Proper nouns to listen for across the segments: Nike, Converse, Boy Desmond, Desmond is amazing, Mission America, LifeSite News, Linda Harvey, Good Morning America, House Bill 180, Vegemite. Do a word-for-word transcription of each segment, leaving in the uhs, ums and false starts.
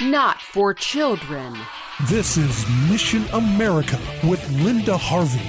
Not for children. This is Mission America with Linda Harvey.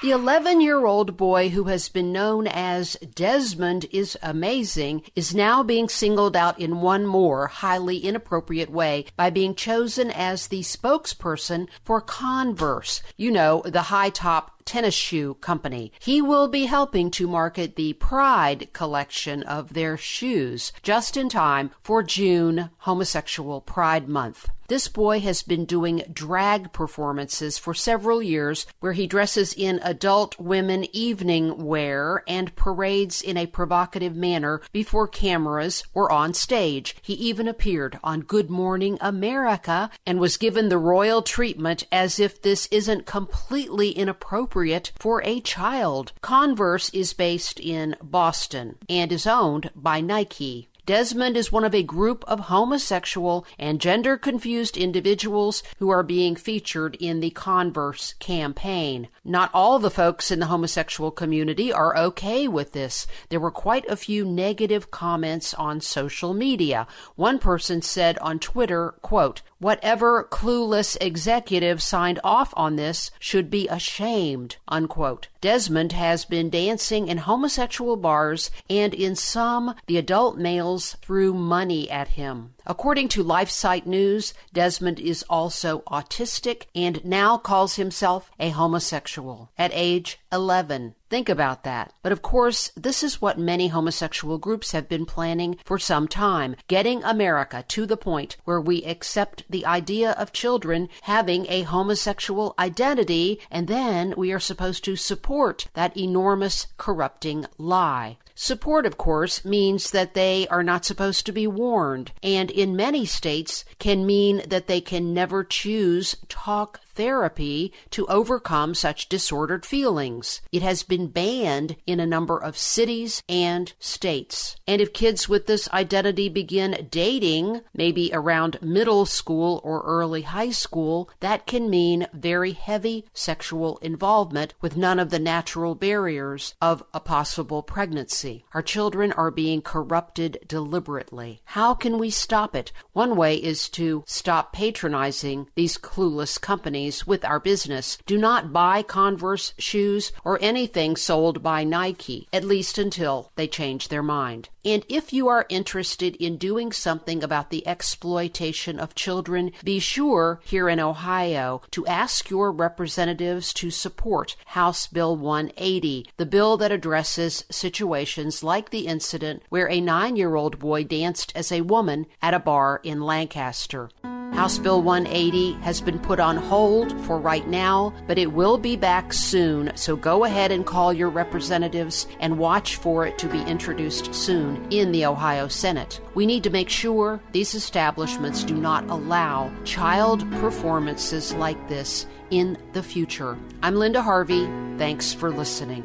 The eleven-year-old boy who has been known as Desmond is Amazing is now being singled out in one more highly inappropriate way by being chosen as the spokesperson for Converse, you know, the high-top tennis shoe company. He will be helping to market the Pride collection of their shoes just in time for June, Homosexual Pride Month. This boy has been doing drag performances for several years where he dresses in adult women evening wear and parades in a provocative manner before cameras or on stage. He even appeared on Good Morning America and was given the royal treatment as if this isn't completely inappropriate for a child. Converse is based in Boston and is owned by Nike. Desmond is one of a group of homosexual and gender-confused individuals who are being featured in the Converse campaign. Not all the folks in the homosexual community are okay with this. There were quite a few negative comments on social media. One person said on Twitter, quote, "Whatever clueless executive signed off on this should be ashamed," unquote. Desmond has been dancing in homosexual bars, and in some, the adult males threw money at him. According to LifeSite News, Desmond is also autistic and now calls himself a homosexual at age eleven. Think about that. But of course, this is what many homosexual groups have been planning for some time, getting America to the point where we accept the idea of children having a homosexual identity, and then we are supposed to support that enormous corrupting lie. Support, of course, means that they are not supposed to be warned, and in many states can mean that they can never choose talk therapy to overcome such disordered feelings. It has been banned in a number of cities and states. And if kids with this identity begin dating, maybe around middle school or early high school, that can mean very heavy sexual involvement with none of the natural barriers of a possible pregnancy. Our children are being corrupted deliberately. How can we stop it? One way is to stop patronizing these clueless companies with our business. Do not buy Converse shoes or anything sold by Nike, at least until they change their mind. And if you are interested in doing something about the exploitation of children, be sure here in Ohio to ask your representatives to support House Bill one eighty, the bill that addresses situations like the incident where a nine-year-old boy danced as a woman at a bar in Lancaster. House Bill one eighty has been put on hold for right now, but it will be back soon, so go ahead and call your representatives and watch for it to be introduced soon in the Ohio Senate. We need to make sure these establishments do not allow child performances like this in the future. I'm Linda Harvey. Thanks for listening.